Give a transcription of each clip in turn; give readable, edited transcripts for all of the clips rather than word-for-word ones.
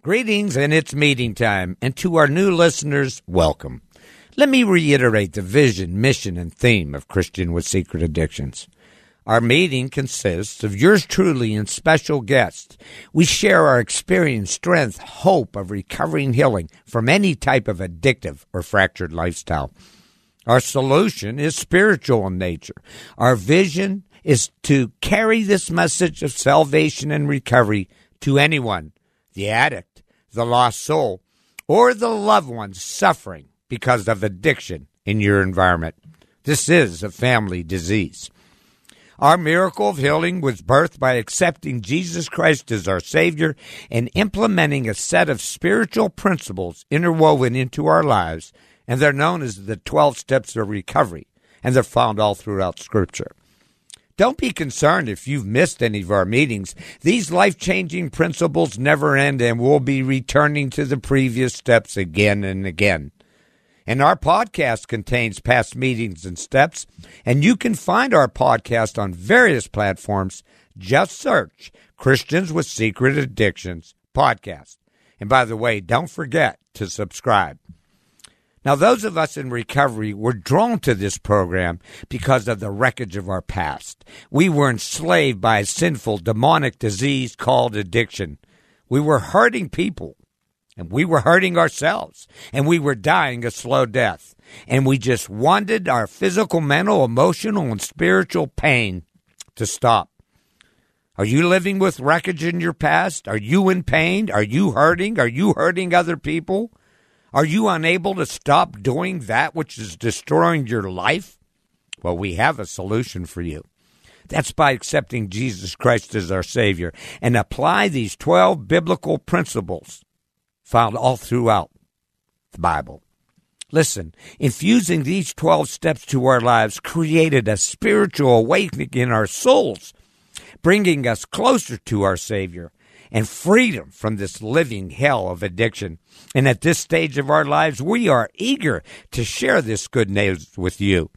Greetings, and it's meeting time. And to our new listeners, welcome. Let me reiterate the vision, mission, and theme of Christian with Secret Addictions. Our meeting consists of yours truly and special guests. We share our experience, strength, hope of recovering healing from any type of addictive or fractured lifestyle. Our solution is spiritual in nature. Our vision is to carry this message of salvation and recovery to anyone, the addict, the lost soul, or the loved ones suffering because of addiction in your environment. This is a family disease. Our miracle of healing was birthed by accepting Jesus Christ as our Savior and implementing a set of spiritual principles interwoven into our lives, and they're known as the 12 steps of recovery, and they're found all throughout Scripture. Don't be concerned if you've missed any of our meetings. These life-changing principles never end, and we'll be returning to the previous steps again and again. And our podcast contains past meetings and steps, and you can find our podcast on various platforms. Just search Christians with Secret Addictions podcast. And by the way, don't forget to subscribe. Now, those of us in recovery were drawn to this program because of the wreckage of our past. We were enslaved by a sinful, demonic disease called addiction. We were hurting people, and we were hurting ourselves, and we were dying a slow death. And we just wanted our physical, mental, emotional, and spiritual pain to stop. Are you living with wreckage in your past? Are you in pain? Are you hurting? Are you hurting other people? Are you unable to stop doing that which is destroying your life? Well, we have a solution for you. That's by accepting Jesus Christ as our Savior and apply these 12 biblical principles found all throughout the Bible. Listen, infusing these 12 steps to our lives created a spiritual awakening in our souls, bringing us closer to our Savior and freedom from this living hell of addiction. And at this stage of our lives, we are eager to share this good news with you.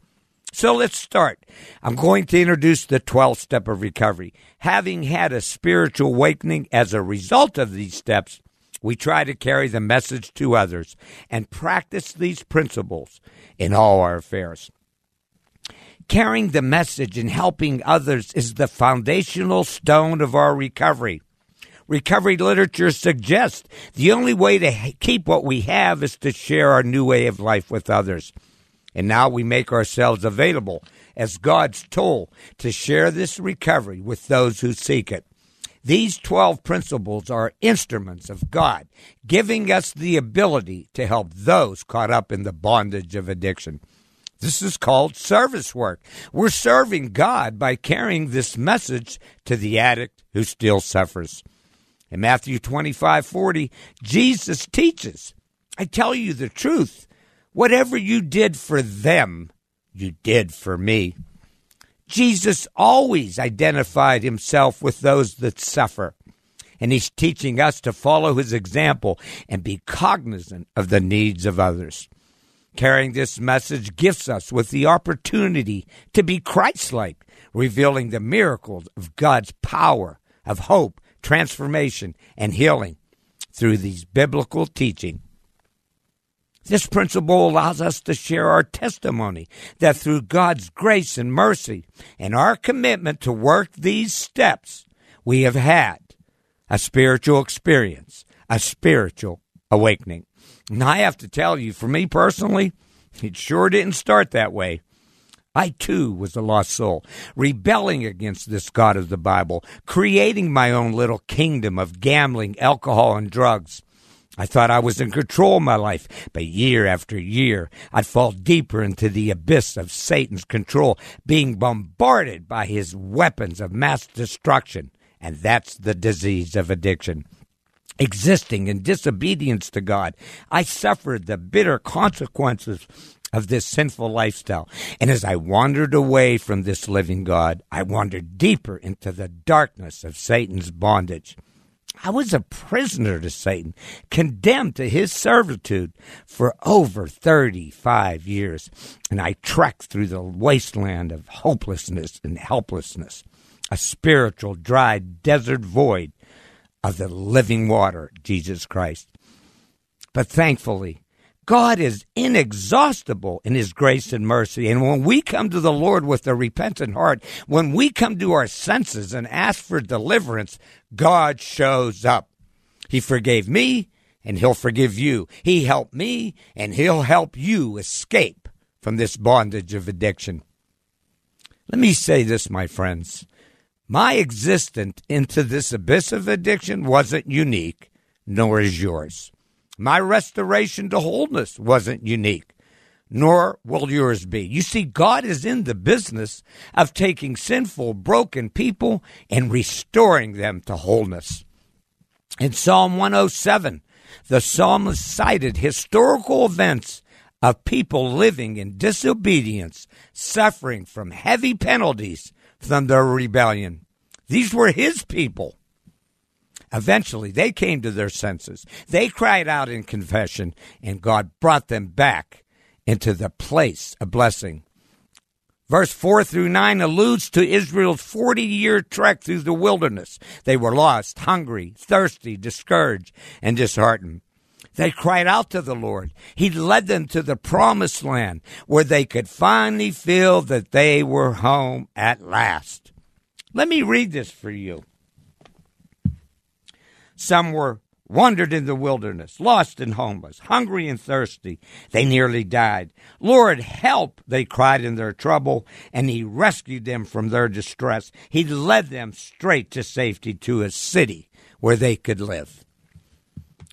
So let's start. I'm going to introduce the 12th step of recovery. Having had a spiritual awakening as a result of these steps, we try to carry the message to others and practice these principles in all our affairs. Carrying the message and helping others is the foundational stone of our recovery. Recovery literature suggests the only way to keep what we have is to share our new way of life with others. And now we make ourselves available as God's tool to share this recovery with those who seek it. These 12 principles are instruments of God, giving us the ability to help those caught up in the bondage of addiction. This is called service work. We're serving God by carrying this message to the addict who still suffers. In Matthew 25, 40, Jesus teaches, "I tell you the truth, whatever you did for them, you did for me." Jesus always identified himself with those that suffer, and he's teaching us to follow his example and be cognizant of the needs of others. Carrying this message gifts us with the opportunity to be Christ-like, revealing the miracles of God's power of hope, transformation, and healing through these biblical teaching. This principle allows us to share our testimony that through God's grace and mercy and our commitment to work these steps, we have had a spiritual experience, a spiritual awakening. And I have to tell you, for me personally, it sure didn't start that way. I, too, was a lost soul, rebelling against this God of the Bible, creating my own little kingdom of gambling, alcohol, and drugs. I thought I was in control of my life, but year after year, I'd fall deeper into the abyss of Satan's control, being bombarded by his weapons of mass destruction, and that's the disease of addiction. existing in disobedience to God. I suffered the bitter consequences of this sinful lifestyle. And as I wandered away from this living God, I wandered deeper into the darkness of Satan's bondage. I was a prisoner to Satan, condemned to his servitude for over 35 years. And I trekked through the wasteland of hopelessness and helplessness, a spiritual, dry, desert void of the living water, Jesus Christ. But thankfully, God is inexhaustible in his grace and mercy. And when we come to the Lord with a repentant heart, when we come to our senses and ask for deliverance, God shows up. He forgave me, and he'll forgive you. He helped me, and he'll help you escape from this bondage of addiction. Let me say this, my friends. My existence into this abyss of addiction wasn't unique, nor is yours. My restoration to wholeness wasn't unique, nor will yours be. You see, God is in the business of taking sinful, broken people and restoring them to wholeness. In Psalm 107, the psalmist cited historical events of people living in disobedience, suffering from heavy penalties from their rebellion. These were his people. Eventually, they came to their senses. They cried out in confession, and God brought them back into the place of blessing. Verse 4 through 9 alludes to Israel's 40-year trek through the wilderness. They were lost, hungry, thirsty, discouraged, and disheartened. They cried out to the Lord. He led them to the promised land where they could finally feel that they were home at last. Let me read this for you. Some were wandered in the wilderness, lost and homeless, hungry and thirsty. They nearly died. Lord, help, they cried in their trouble, and he rescued them from their distress. He led them straight to safety, to a city where they could live.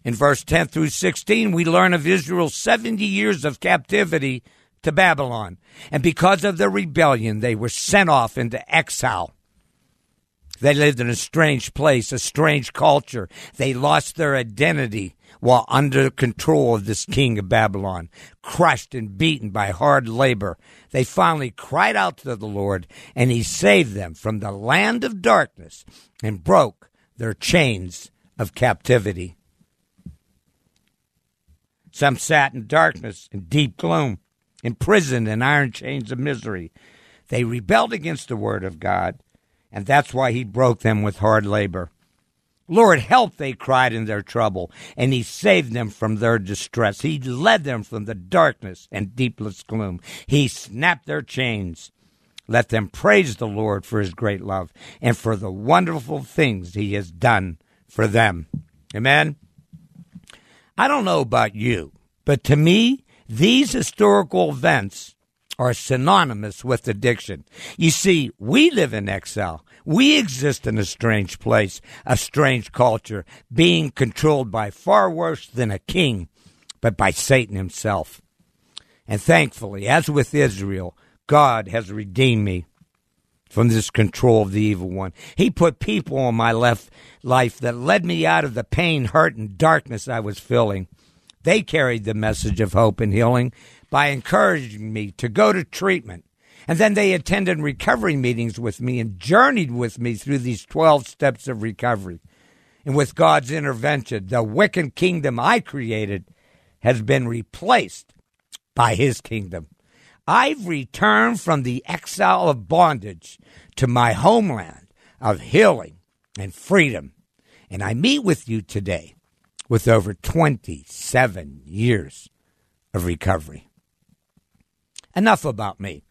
In verse 10 through 16, we learn of Israel's 70 years of captivity to Babylon. And because of their rebellion, they were sent off into exile. They lived in a strange place, a strange culture. They lost their identity while under control of this king of Babylon, crushed and beaten by hard labor. They finally cried out to the Lord, and he saved them from the land of darkness and broke their chains of captivity. Some sat in darkness and deep gloom, imprisoned in iron chains of misery. They rebelled against the word of God, and that's why he broke them with hard labor. Lord, help, they cried in their trouble, and he saved them from their distress. He led them from the darkness and deepest gloom. He snapped their chains. Let them praise the Lord for his great love and for the wonderful things he has done for them. Amen? I don't know about you, but to me, these historical events are synonymous with addiction. You see, we live in exile. We exist in a strange place, a strange culture, being controlled by far worse than a king, but by Satan himself. And thankfully, as with Israel, God has redeemed me from this control of the evil one. He put people in my life that led me out of the pain, hurt, and darkness I was feeling. They carried the message of hope and healing by encouraging me to go to treatment. And then they attended recovery meetings with me and journeyed with me through these 12 steps of recovery. And with God's intervention, the wicked kingdom I created has been replaced by his kingdom. I've returned from the exile of bondage to my homeland of healing and freedom. And I meet with you today with over 27 years of recovery. Enough about me.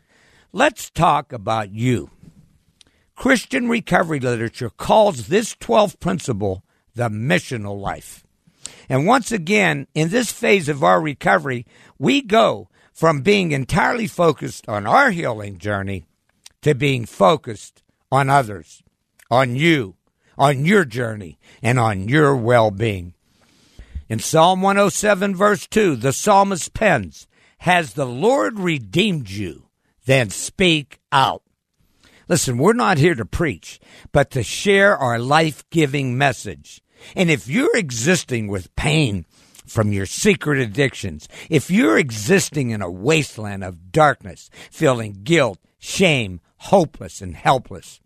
Let's talk about you. Christian recovery literature calls this 12th principle the missional life. And once again, in this phase of our recovery, we go from being entirely focused on our healing journey to being focused on others, on you, on your journey, and on your well-being. In Psalm 107, verse 2, the psalmist pens, "Has the Lord redeemed you? Then speak out." Listen, we're not here to preach, but to share our life-giving message. And if you're existing with pain from your secret addictions, if you're existing in a wasteland of darkness, feeling guilt, shame, hopeless, and helpless,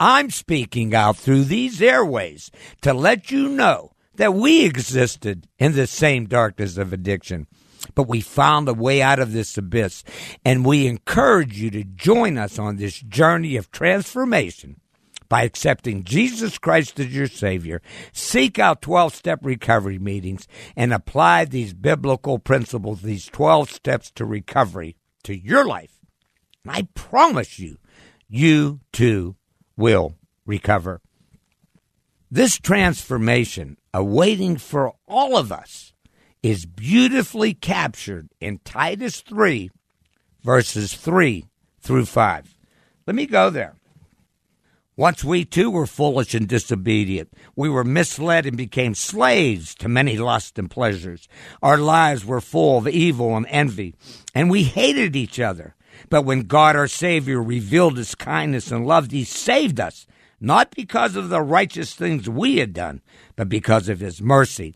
I'm speaking out through these airways to let you know that we existed in the same darkness of addiction, but we found a way out of this abyss, and we encourage you to join us on this journey of transformation by accepting Jesus Christ as your Savior. Seek out 12-step recovery meetings and apply these biblical principles, these 12 steps to recovery, to your life. And I promise you, you too will recover. This transformation awaiting for all of us is beautifully captured in Titus 3, verses 3 through 5. Let me go there. Once we too were foolish and disobedient. We were misled and became slaves to many lusts and pleasures. Our lives were full of evil and envy, and we hated each other. But when God our Savior revealed his kindness and love, he saved us, not because of the righteous things we had done, but because of his mercy.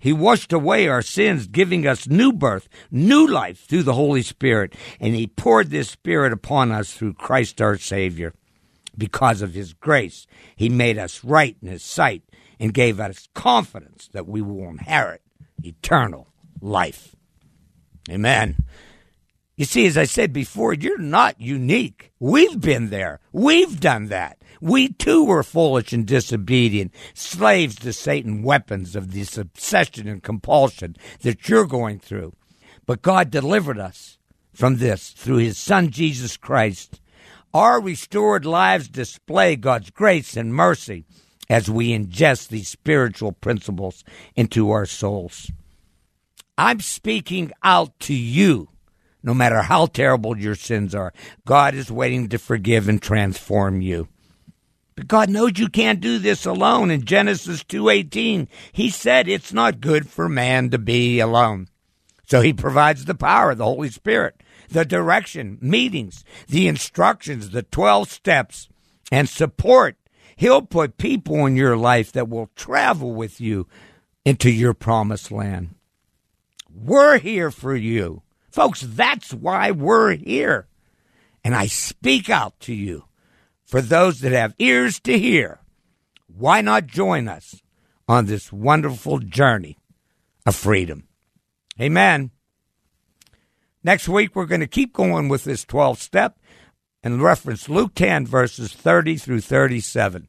He washed away our sins, giving us new birth, new life through the Holy Spirit, and he poured this Spirit upon us through Christ our Savior. Because of his grace, he made us right in his sight and gave us confidence that we will inherit eternal life. Amen. You see, as I said before, you're not unique. We've been there. We've done that. We too were foolish and disobedient, slaves to Satan, weapons of this obsession and compulsion that you're going through. But God delivered us from this through his Son, Jesus Christ. Our restored lives display God's grace and mercy as we ingest these spiritual principles into our souls. I'm speaking out to you. No matter how terrible your sins are, God is waiting to forgive and transform you. But God knows you can't do this alone. In Genesis 2:18, he said it's not good for man to be alone. So he provides the power, the Holy Spirit, the direction, meetings, the instructions, the 12 steps, and support. He'll put people in your life that will travel with you into your promised land. We're here for you. Folks, that's why we're here. And I speak out to you for those that have ears to hear. Why not join us on this wonderful journey of freedom? Amen. Next week, we're going to keep going with this 12th step and reference Luke 10, verses 30 through 37.